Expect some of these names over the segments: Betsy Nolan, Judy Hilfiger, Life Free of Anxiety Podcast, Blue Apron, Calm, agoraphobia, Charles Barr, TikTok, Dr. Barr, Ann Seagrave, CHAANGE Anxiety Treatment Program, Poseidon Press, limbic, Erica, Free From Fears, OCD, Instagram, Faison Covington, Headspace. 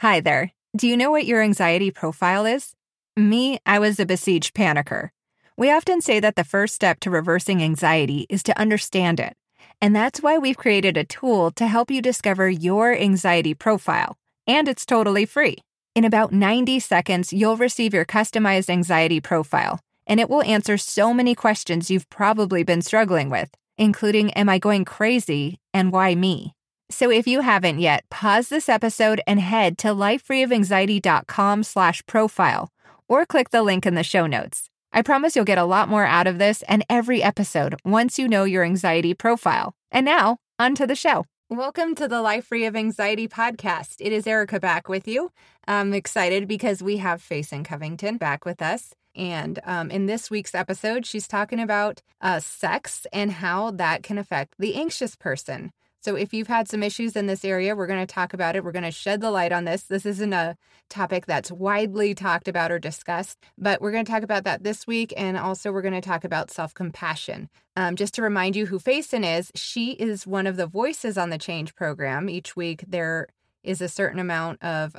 Hi there. Do you know what your anxiety profile is? Me, I was a besieged panicker. We often say that the first step to reversing anxiety is to understand it. And that's why we've created a tool to help you discover your anxiety profile. And it's totally free. In about 90 seconds, you'll receive your customized anxiety profile, and it will answer so many questions you've probably been struggling with, including, am I going crazy and why me? So if you haven't yet, pause this episode and head to lifefreeofanxiety.com/profile or click the link in the show notes. I promise you'll get a lot more out of this and every episode once you know your anxiety profile. And now, onto the show. Welcome to the Life Free of Anxiety Podcast. It is Erica back with you. I'm excited because we have Faison Covington back with us. And in this week's episode, she's talking about sex and how that can affect the anxious person. So if you've had some issues in this area, we're going to talk about it. We're going to shed the light on this. This isn't a topic that's widely talked about or discussed, but we're going to talk about that this week. And also we're going to talk about self-compassion. Just to remind you who Faison is, she is one of the voices on the Change program. Each week there is a certain amount of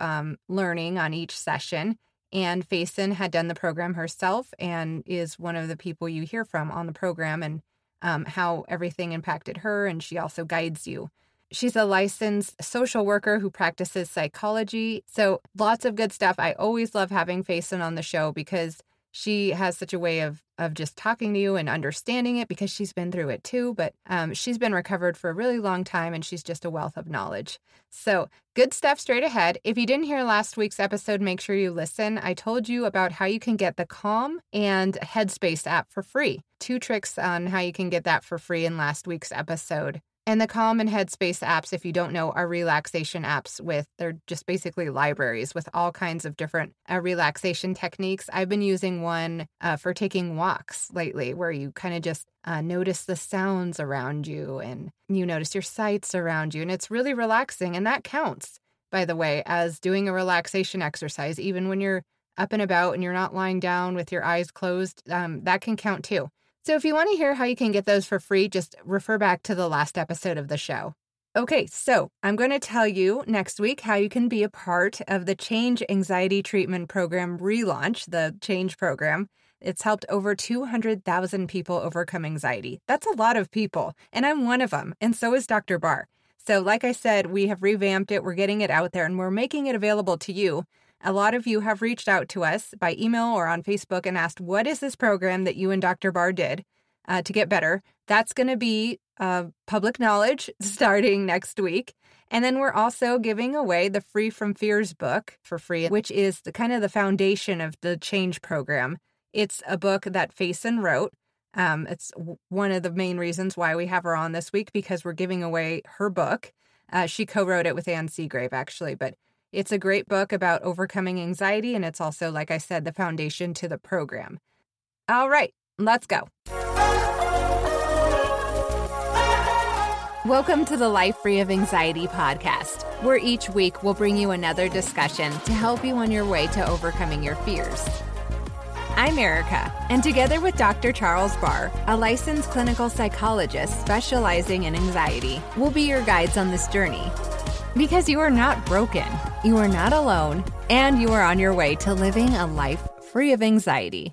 learning on each session. And Faison had done the program herself and is one of the people you hear from on the program and how everything impacted her, and she also guides you. She's a licensed social worker who practices psychology. So lots of good stuff. I always love having Faison on the show because she has such a way of just talking to you and understanding it because she's been through it too. But she's been recovered for a really long time, and she's just a wealth of knowledge. So good stuff straight ahead. If you didn't hear last week's episode, make sure you listen. I told you about how you can get the Calm and Headspace app for free. Two tricks on how you can get that for free in last week's episode. And the Calm and Headspace apps, if you don't know, are relaxation apps they're just basically libraries with all kinds of different relaxation techniques. I've been using one for taking walks lately where you kind of just notice the sounds around you and you notice your sights around you. And it's really relaxing. And that counts, by the way, as doing a relaxation exercise, even when you're up and about and you're not lying down with your eyes closed, that can count too. So if you want to hear how you can get those for free, just refer back to the last episode of the show. Okay, so I'm going to tell you next week how you can be a part of the CHAANGE Anxiety Treatment Program relaunch, the CHAANGE program. It's helped over 200,000 people overcome anxiety. That's a lot of people, and I'm one of them, and so is Dr. Barr. So like I said, we have revamped it, we're getting it out there, and we're making it available to you. A lot of you have reached out to us by email or on Facebook and asked, what is this program that you and Dr. Barr did to get better? That's going to be public knowledge starting next week. And then we're also giving away the Free From Fears book for free, which is the foundation of the CHAANGE program. It's a book that Faison wrote. It's one of the main reasons why we have her on this week, because we're giving away her book. She co-wrote it with Ann Seagrave, actually, but it's a great book about overcoming anxiety, and it's also, like I said, the foundation to the program. All right, let's go. Welcome to the Life Free of Anxiety podcast, where each week we'll bring you another discussion to help you on your way to overcoming your fears. I'm Erica, and together with Dr. Charles Barr, a licensed clinical psychologist specializing in anxiety, we'll be your guides on this journey. Because you are not broken, you are not alone, and you are on your way to living a life free of anxiety.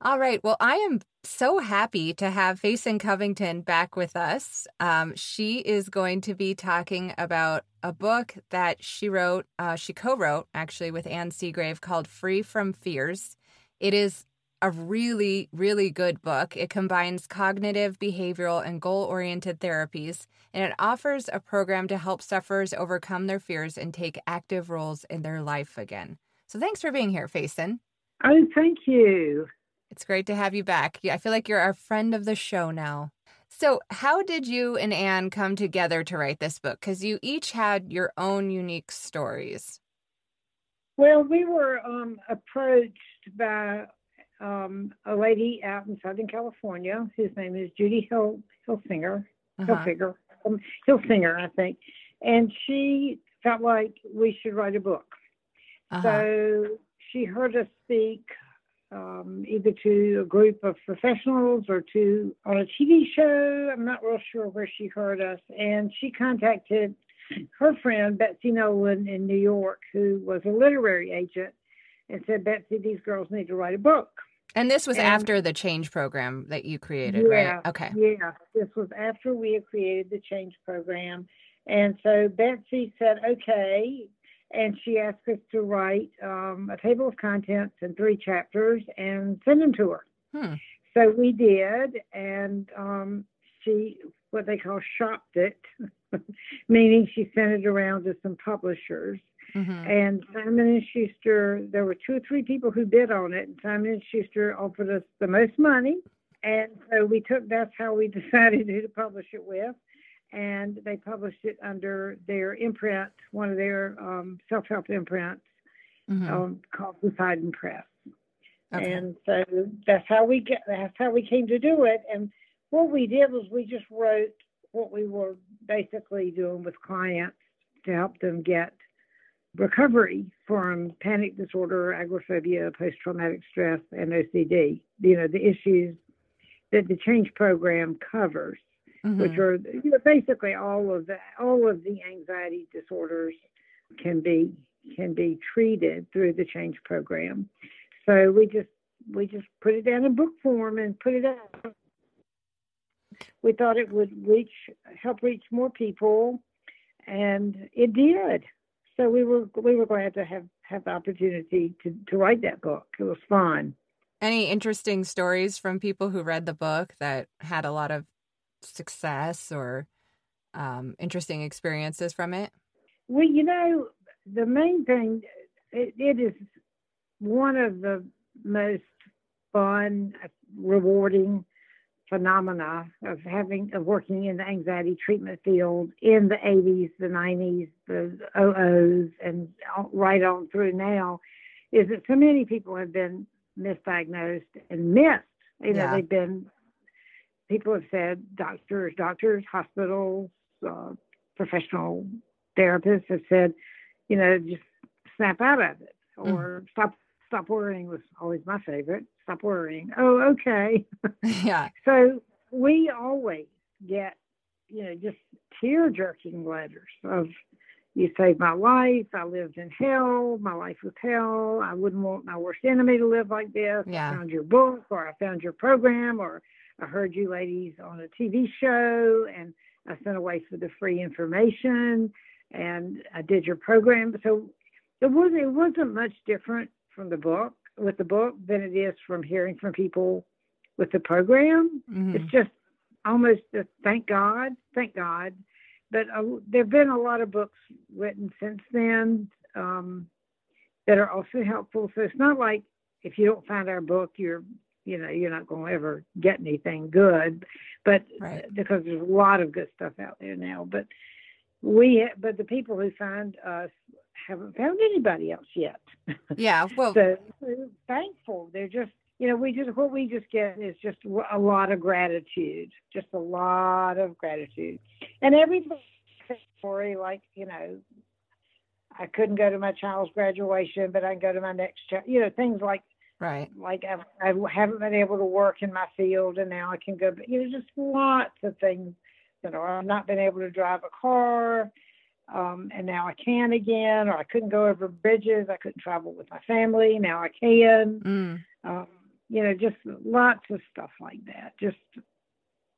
All right. Well, I am so happy to have Faison Covington back with us. She is going to be talking about a book that she wrote, she co-wrote actually with Ann Seagrave, called Free From Fears. It is a really, really good book. It combines cognitive, behavioral, and goal-oriented therapies, and it offers a program to help sufferers overcome their fears and take active roles in their life again. So thanks for being here, Faison. Oh, thank you. It's great to have you back. Yeah, I feel like you're our friend of the show now. So how did you and Anne come together to write this book? Because you each had your own unique stories. Well, we were approached by a lady out in Southern California. His name is Judy Hilfiger. Hilfiger, I think. And she felt like we should write a book. Uh-huh. So she heard us speak either to a group of professionals or on a TV show. I'm not real sure where she heard us. And she contacted her friend, Betsy Nolan in New York, who was a literary agent, and said, Betsy, these girls need to write a book. And this was after the Change program that you created, right? Okay. Yeah, this was after we had created the Change program. And so Betsy said, okay, and she asked us to write a table of contents in 3 chapters and send them to her. Hmm. So we did, and she, what they call, shopped it, meaning she sent it around to some publishers. Mm-hmm. And Simon & Schuster, there were 2 or 3 people who bid on it, and Simon & Schuster offered us the most money. And so we took, that's how we decided who to publish it with. And they published it under their imprint, one of their self-help imprints, mm-hmm. Called Poseidon Press. Okay. And so that's how we came to do it. And what we did was we just wrote what we were basically doing with clients to help them get recovery from panic disorder, agoraphobia, post-traumatic stress, and OCD, you know, the issues that the Change program covers, mm-hmm. which are, you know, basically all of the anxiety disorders can be treated through the Change program. So we just put it down in book form and put it out. We thought it would help reach more people, and it did. So we were glad to have the opportunity to write that book. It was fun. Any interesting stories from people who read the book that had a lot of success or interesting experiences from it? Well, you know, the main thing, it is one of the most fun, rewarding phenomena of working in the anxiety treatment field in the 80s, the 90s, the 00s, and right on through now, is that so many people have been misdiagnosed and missed. You know, they've been, people have said doctors, hospitals, professional therapists have said, you know, just snap out of it, or stop worrying was always my favorite. Stop worrying. Oh, okay. Yeah. So we always get, you know, just tear-jerking letters of, you saved my life, I lived in hell, my life was hell, I wouldn't want my worst enemy to live like this, I found your book, or I found your program, or I heard you ladies on a TV show, and I sent away for the free information, and I did your program. So it wasn't much different from the book, with the book, than it is from hearing from people with the program. Mm-hmm. It's just almost a thank God. But there have been a lot of books written since then that are also helpful. So it's not like if you don't find our book, you're not going to ever get anything good, but right. Because there's a lot of good stuff out there now. But the people who find us haven't found anybody else yet. Yeah, well, so we're thankful. They're just, you know, what we get is just a lot of gratitude, and everybody's story, like, you know, I couldn't go to my child's graduation, but I can go to my next child. You know, things like, right, like I haven't been able to work in my field, and now I can go. But, you know, just lots of things. You know, I've not been able to drive a car. And now I can again, or I couldn't go over bridges, I couldn't travel with my family, now I can, you know, just lots of stuff like that, just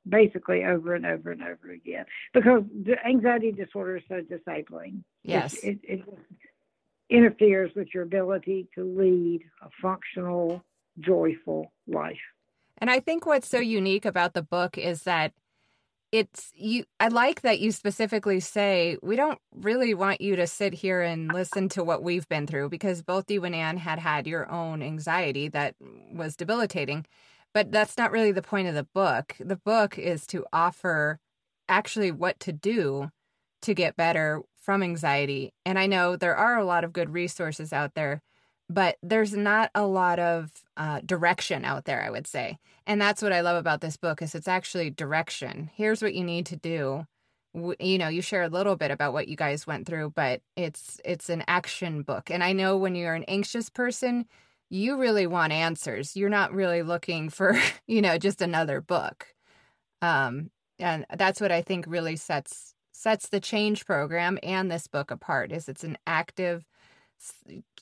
basically over and over and over again, because the anxiety disorder is so disabling. Yes. It interferes with your ability to lead a functional, joyful life. And I think what's so unique about the book is that I like that you specifically say, we don't really want you to sit here and listen to what we've been through, because both you and Ann had your own anxiety that was debilitating. But that's not really the point of the book. The book is to offer actually what to do to get better from anxiety. And I know there are a lot of good resources out there, but there's not a lot of direction out there, I would say. And that's what I love about this book, is it's actually direction. Here's what you need to do. You know, you share a little bit about what you guys went through, but it's an action book. And I know when you're an anxious person, you really want answers. You're not really looking for, you know, just another book. And that's what I think really sets sets the Change program and this book apart is it's an active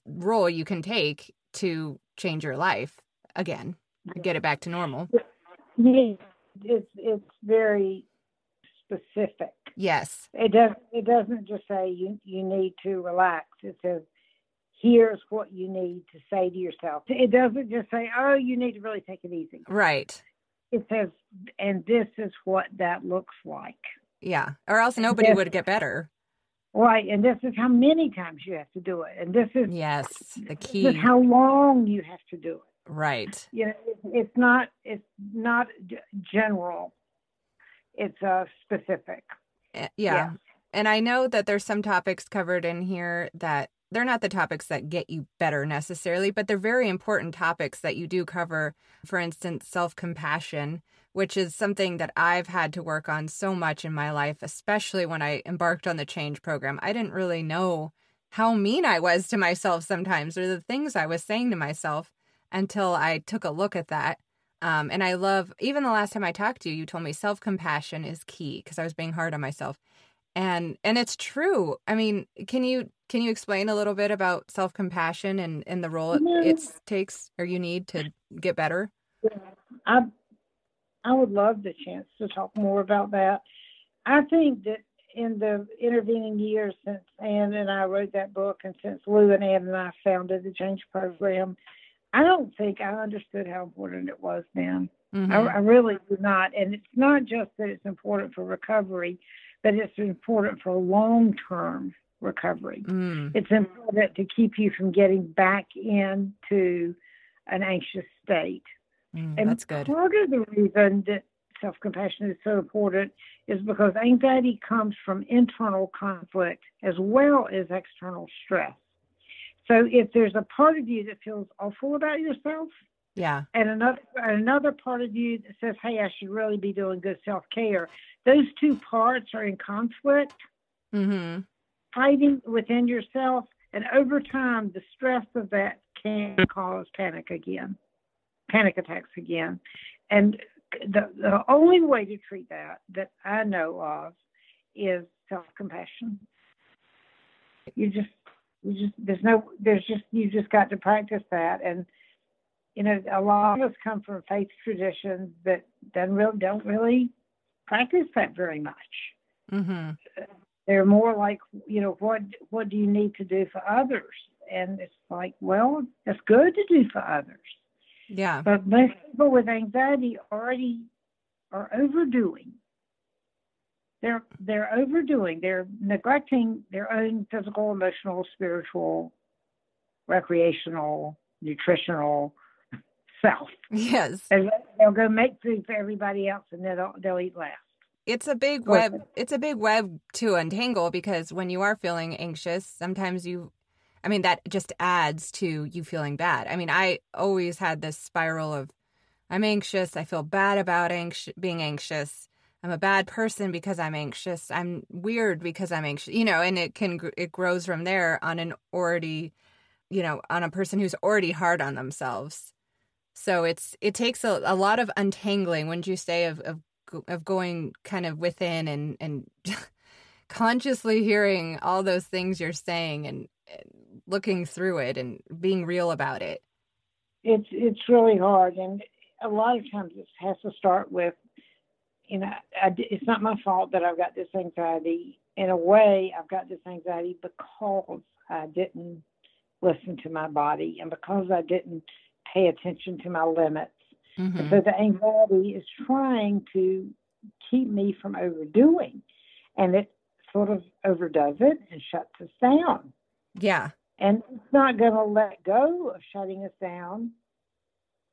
role you can take to change your life again, get it back to normal. Yeah, it's very specific. Yes. It doesn't just say you need to relax. It says, here's what you need to say to yourself. It doesn't just say, oh, you need to really take it easy. Right. It says, and this is what that looks like. Yeah. Or else nobody would get better. Right. And this is how many times you have to do it. And this is the key. This is how long you have to do it. Right. You know, it's not general. It's specific. Yeah. Yeah. And I know that there's some topics covered in here that they're not the topics that get you better necessarily, but they're very important topics that you do cover. For instance, self-compassion, which is something that I've had to work on so much in my life, especially when I embarked on the Change program. I didn't really know how mean I was to myself sometimes or the things I was saying to myself until I took a look at that. And I love, even the last time I talked to you, you told me self-compassion is key because I was being hard on myself. And it's true. I mean, can you explain a little bit about self-compassion and the role it takes or you need to get better? I would love the chance to talk more about that. I think that in the intervening years since Ann and I wrote that book and since Lou and Ann and I founded the Change program, I don't think I understood how important it was then. Mm-hmm. I really do not. And it's not just that it's important for recovery, but it's important for long-term recovery. Mm. It's important to keep you from getting back into an anxious state. And that's good. Part of the reason that self-compassion is so important is because anxiety comes from internal conflict as well as external stress. So if there's a part of you that feels awful about yourself, yeah, and another part of you that says, hey, I should really be doing good self-care, those two parts are in conflict. Mm-hmm. Fighting within yourself, and over time, the stress of that can cause panic attacks again. And the only way to treat that I know of is self-compassion. You just got to practice that. And, you know, a lot of us come from faith traditions that don't really practice that very much. Mm-hmm. They're more like, you know, what do you need to do for others? And it's like, well, that's good to do for others. Yeah. But most people with anxiety already are overdoing. They're overdoing. They're neglecting their own physical, emotional, spiritual, recreational, nutritional self. Yes. And they'll go make food for everybody else, and then they'll eat last. It's a big web to untangle, because when you are feeling anxious, sometimes that just adds to you feeling bad. I mean, I always had this spiral of, I'm anxious, I feel bad about being anxious, I'm a bad person because I'm anxious, I'm weird because I'm anxious, you know, and it grows from there on a person who's already hard on themselves. So it takes a lot of untangling, wouldn't you say, of going kind of within and consciously hearing all those things you're saying and looking through it and being real about it. It's really hard. And a lot of times it has to start with, you know, it's not my fault that I've got this anxiety. In a way, I've got this anxiety because I didn't listen to my body and because I didn't pay attention to my limits. Mm-hmm. And so the anxiety is trying to keep me from overdoing, and it sort of overdoes it and shuts us down. Yeah. And it's not going to let go of shutting us down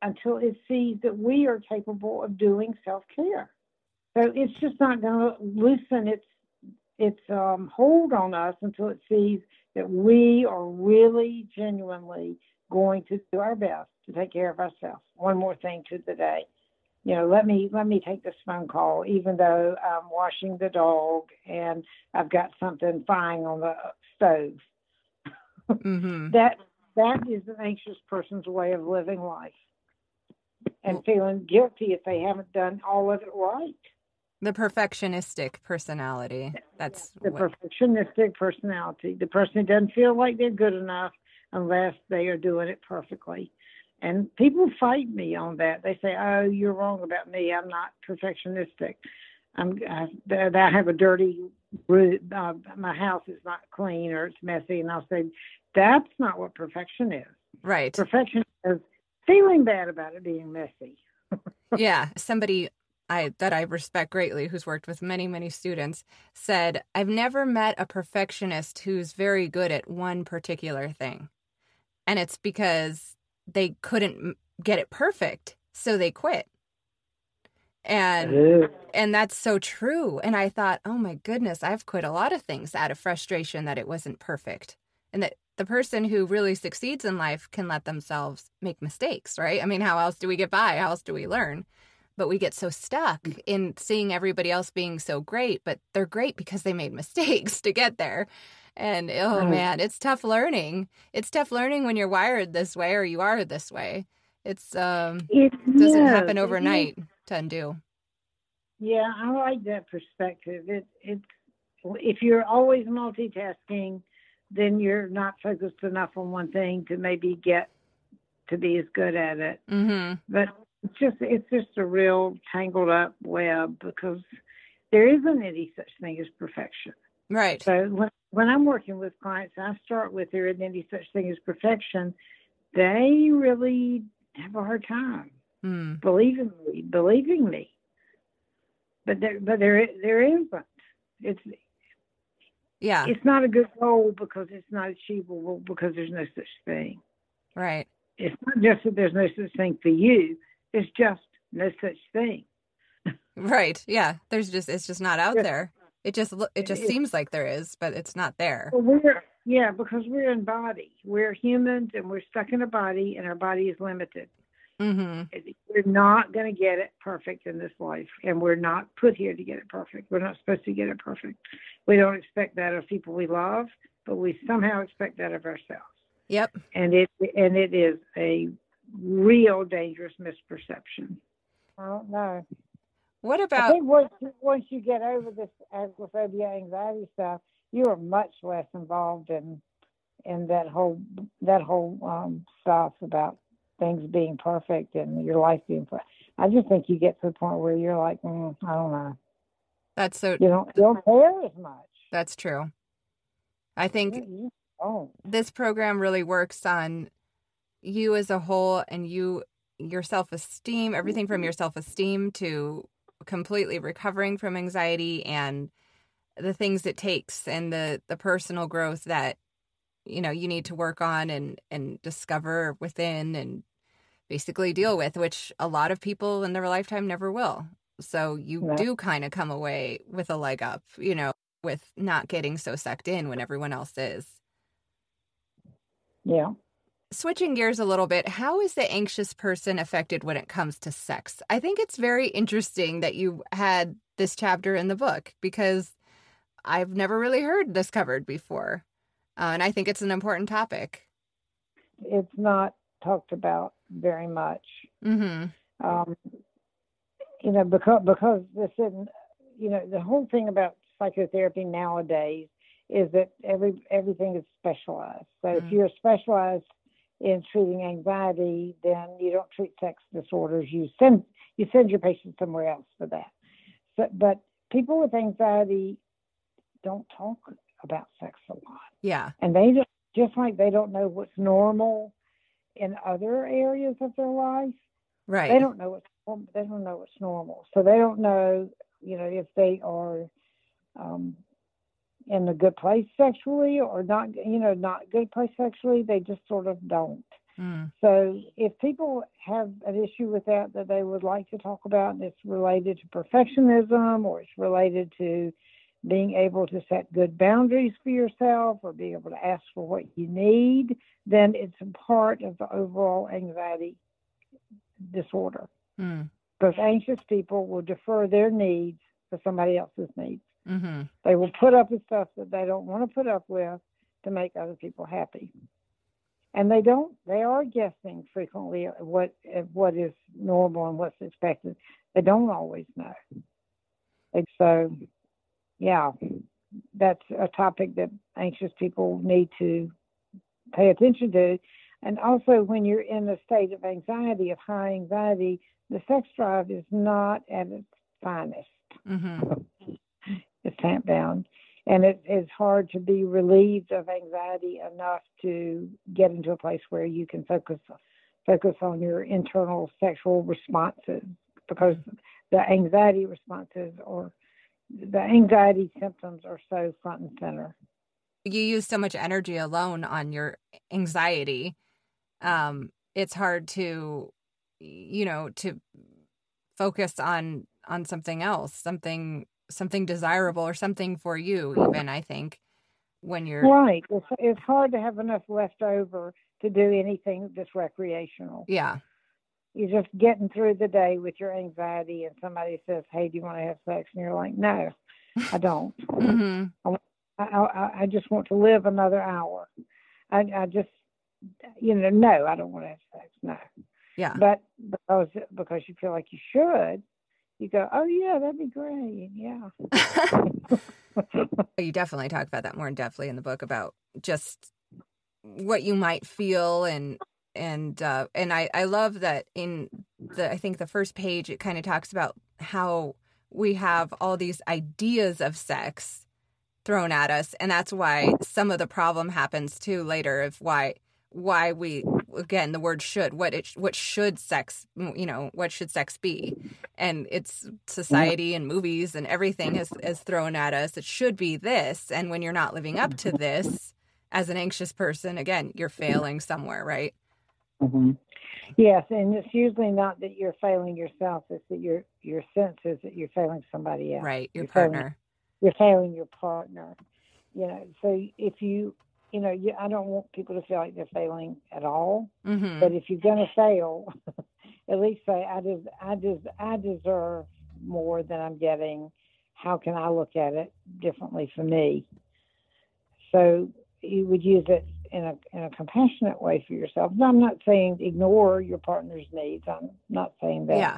until it sees that we are capable of doing self-care. So it's just not going to loosen its hold on us until it sees that we are really genuinely going to do our best to take care of ourselves. One more thing to the day. You know, let me take this phone call, even though I'm washing the dog and I've got something frying on the stove. Mm-hmm. That is an anxious person's way of living life and feeling guilty if they haven't done all of it right. The perfectionistic personality. That's the perfectionistic personality. The person who doesn't feel like they're good enough unless they are doing it perfectly. And people fight me on that. They say, "Oh, you're wrong about me. I'm not perfectionistic. I have a dirty room. My house is not clean or it's messy." And I'll say, "That's not what perfection is. Right? Perfection is feeling bad about it being messy." Yeah, somebody I respect greatly, who's worked with many, many students, said, "I've never met a perfectionist who's very good at one particular thing." And it's because they couldn't get it perfect, so they quit. And that's so true. And I thought, oh my goodness, I've quit a lot of things out of frustration that it wasn't perfect. And that the person who really succeeds in life can let themselves make mistakes, right? I mean, how else do we get by? How else do we learn? But we get so stuck in seeing everybody else being so great, but they're great because they made mistakes to get there. And oh man, it's tough learning. It's tough learning when you're wired this way or you are this way. It's it doesn't happen overnight to undo. Yeah, I like that perspective. If you're always multitasking, then you're not focused enough on one thing to maybe get to be as good at it. Mm-hmm. But it's just a real tangled up web because there isn't any such thing as perfection. Right. So when I'm working with clients, I start with there isn't any such thing as perfection. They really have a hard time believing me. But there isn't. It's not a good goal because it's not achievable because there's no such thing. Right. It's not just that there's no such thing for you. It's just no such thing. Right. Yeah. It's just not out there. It just seems like there is, but it's not there. Well, because we're in body. We're humans and we're stuck in a body and our body is limited. Mm-hmm. We're not going to get it perfect in this life. And we're not put here to get it perfect. We're not supposed to get it perfect. We don't expect that of people we love, but we somehow expect that of ourselves. Yep. And it is a real dangerous misperception. I don't know. What about? I think once you get over this agoraphobia, anxiety stuff, you are much less involved in that whole stuff about things being perfect and your life being perfect. I just think you get to the point where you're like, I don't know. That's so. You don't care as much. That's true. I think this program really works on you as a whole and your self-esteem, everything from your self-esteem to completely recovering from anxiety and the things it takes and the personal growth that, you need to work on and discover within and basically deal with, which a lot of people in their lifetime never will. So you do kind of come away with a leg up, with not getting so sucked in when everyone else is. Yeah. Switching gears a little bit, how is the anxious person affected when it comes to sex? I think it's very interesting that you had this chapter in the book because I've never really heard this covered before. And I think it's an important topic. It's not talked about very much. Mm-hmm. Because this isn't, the whole thing about psychotherapy nowadays is that everything is specialized. So if you're specialized in treating anxiety, then you don't treat sex disorders. You send your patient somewhere else for that. So, but people with anxiety don't talk about sex a lot. Yeah. And they just like they don't know what's normal in other areas of their life. Right. They don't know what's normal. So they don't know, if they are in a good place sexually or not good place sexually, they just sort of don't. Mm. So if people have an issue with that they would like to talk about, and it's related to perfectionism or it's related to being able to set good boundaries for yourself or being able to ask for what you need, then it's a part of the overall anxiety disorder. Mm. Because anxious people will defer their needs for somebody else's needs. Mm-hmm. They will put up with stuff that they don't want to put up with to make other people happy. And they are guessing frequently what is normal and what's expected. They don't always know. And so, yeah, that's a topic that anxious people need to pay attention to. And also, when you're in a state of anxiety, of high anxiety, the sex drive is not at its finest. Mm-hmm. It's tamped down. And it's hard to be relieved of anxiety enough to get into a place where you can focus on your internal sexual responses, because the anxiety symptoms are so front and center. You use so much energy alone on your anxiety. It's hard to, to focus on something else, something desirable or something for you even, I think, when you're... Right. It's hard to have enough left over to do anything that's recreational. Yeah. You're just getting through the day with your anxiety and somebody says, hey, do you want to have sex? And you're like, no, I don't. Mm-hmm. I just want to live another hour. I just no, I don't want to have sex, no. Yeah. But because you feel like you should, you go, oh, yeah, that'd be great. Yeah. You definitely talk about that more in depthly in the book about just what you might feel. And I love that in the first page, it kind of talks about how we have all these ideas of sex thrown at us. And that's why some of the problem happens too later, of why we, again, the word should, what should sex be? And it's society and movies and everything is thrown at us. It should be this. And when you're not living up to this as an anxious person, again, you're failing somewhere, right? Mm-hmm. Yes. And it's usually not that you're failing yourself. It's that your sense is that you're failing somebody else. Right. Your partner. You're failing your partner. So if you... I don't want people to feel like they're failing at all. Mm-hmm. But if you're going to fail, at least say, I deserve more than I'm getting. How can I look at it differently for me? So you would use it in a compassionate way for yourself. Now, I'm not saying ignore your partner's needs. I'm not saying that. Yeah.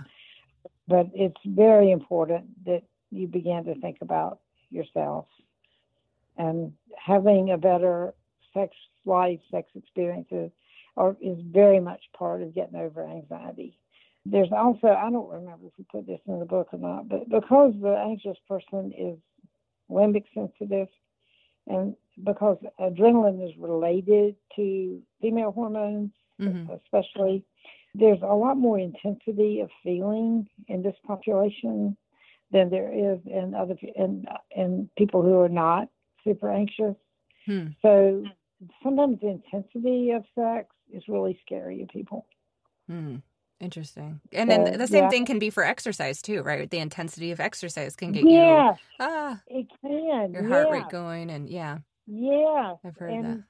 But it's very important that you begin to think about yourself. And having a better sex experiences is very much part of getting over anxiety. There's also, I don't remember if we put this in the book or not, but because the anxious person is limbic sensitive and because adrenaline is related to female hormones, mm-hmm. especially, there's a lot more intensity of feeling in this population than there is in other in people who are not super anxious. So sometimes the intensity of sex is really scary to people. Interesting. And so, then the same thing can be for exercise too, right? The intensity of exercise can get you. It can. Your heart rate going and I've heard that.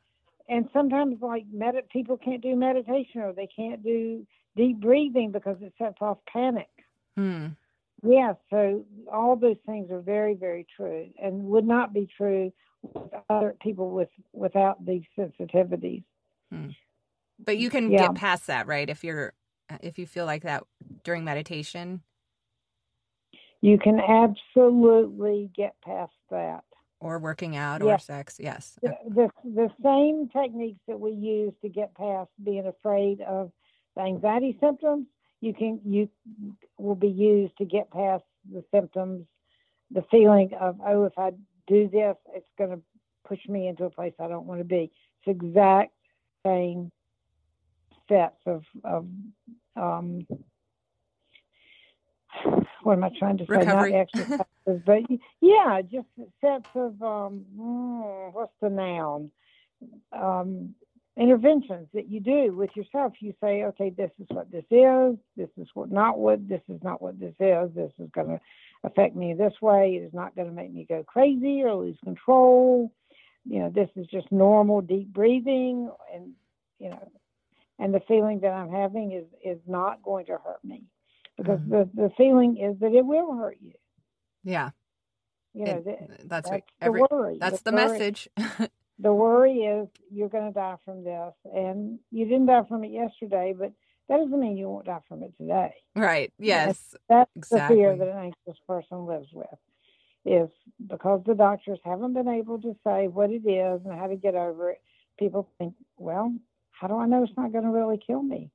And sometimes like people can't do meditation or they can't do deep breathing because it sets off panic. Yeah, so all those things are very, very true and would not be true with other people without these sensitivities. But you can get past that, right? If you feel like that during meditation, you can absolutely get past that. Or working out or sex, yes. The same techniques that we use to get past being afraid of the anxiety symptoms, you will be used to get past the symptoms, the feeling of, oh, if I do this, it's going to push me into a place I don't want to be. It's exact same steps of what am I trying to say? Recovery. Not exercises, but just steps of, what's the noun? Interventions that you do with yourself. You say, okay, this is what this is. This is not what this is. This is going to affect me this way. It is not going to make me go crazy or lose control. This is just normal deep breathing. And, and the feeling that I'm having is not going to hurt me because the feeling is that it will hurt you. Yeah. That's the worry. That's the message. The worry is you're going to die from this, and you didn't die from it yesterday, but that doesn't mean you won't die from it today. Right, yes. That's exactly the fear that an anxious person lives with. is because the doctors haven't been able to say what it is and how to get over it, people think, well, how do I know it's not going to really kill me?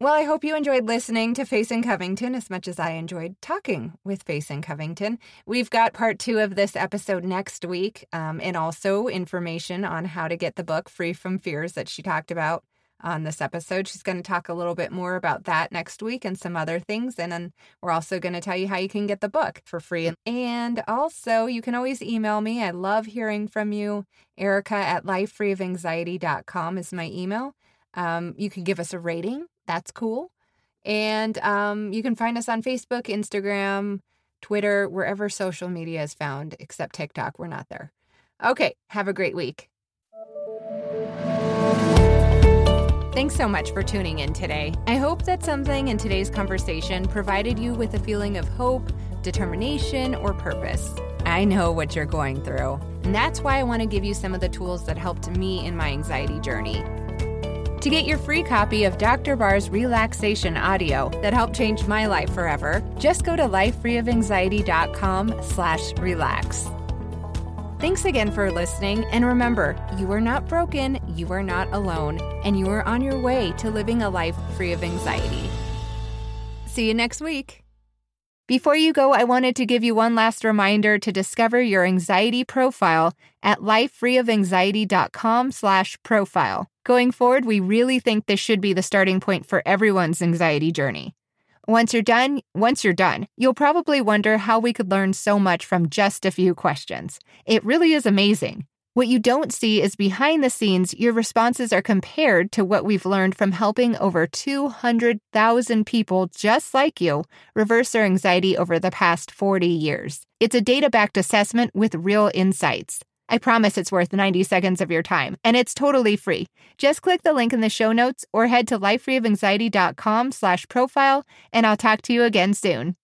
Well, I hope you enjoyed listening to Faison Covington as much as I enjoyed talking with Faison Covington. We've got part 2 of this episode next week, and also information on how to get the book Free From Fears that she talked about on this episode. She's going to talk a little bit more about that next week and some other things. And then we're also going to tell you how you can get the book for free. And also, you can always email me. I love hearing from you. Erica@lifefreeofanxiety.com is my email. You can give us a rating. That's cool. And you can find us on Facebook, Instagram, Twitter, wherever social media is found, except TikTok. We're not there. Okay. Have a great week. Thanks so much for tuning in today. I hope that something in today's conversation provided you with a feeling of hope, determination, or purpose. I know what you're going through, and that's why I want to give you some of the tools that helped me in my anxiety journey. To get your free copy of Dr. Barr's relaxation audio that helped change my life forever, just go to lifefreeofanxiety.com/relax. Thanks again for listening, and remember, you are not broken, you are not alone, and you are on your way to living a life free of anxiety. See you next week. Before you go, I wanted to give you one last reminder to discover your anxiety profile at lifefreeofanxiety.com/profile. Going forward, we really think this should be the starting point for everyone's anxiety journey. Once you're done, you'll probably wonder how we could learn so much from just a few questions. It really is amazing. What you don't see is behind the scenes, your responses are compared to what we've learned from helping over 200,000 people just like you reverse their anxiety over the past 40 years. It's a data-backed assessment with real insights. I promise it's worth 90 seconds of your time, and it's totally free. Just click the link in the show notes or head to lifefreeofanxiety.com/profile, and I'll talk to you again soon.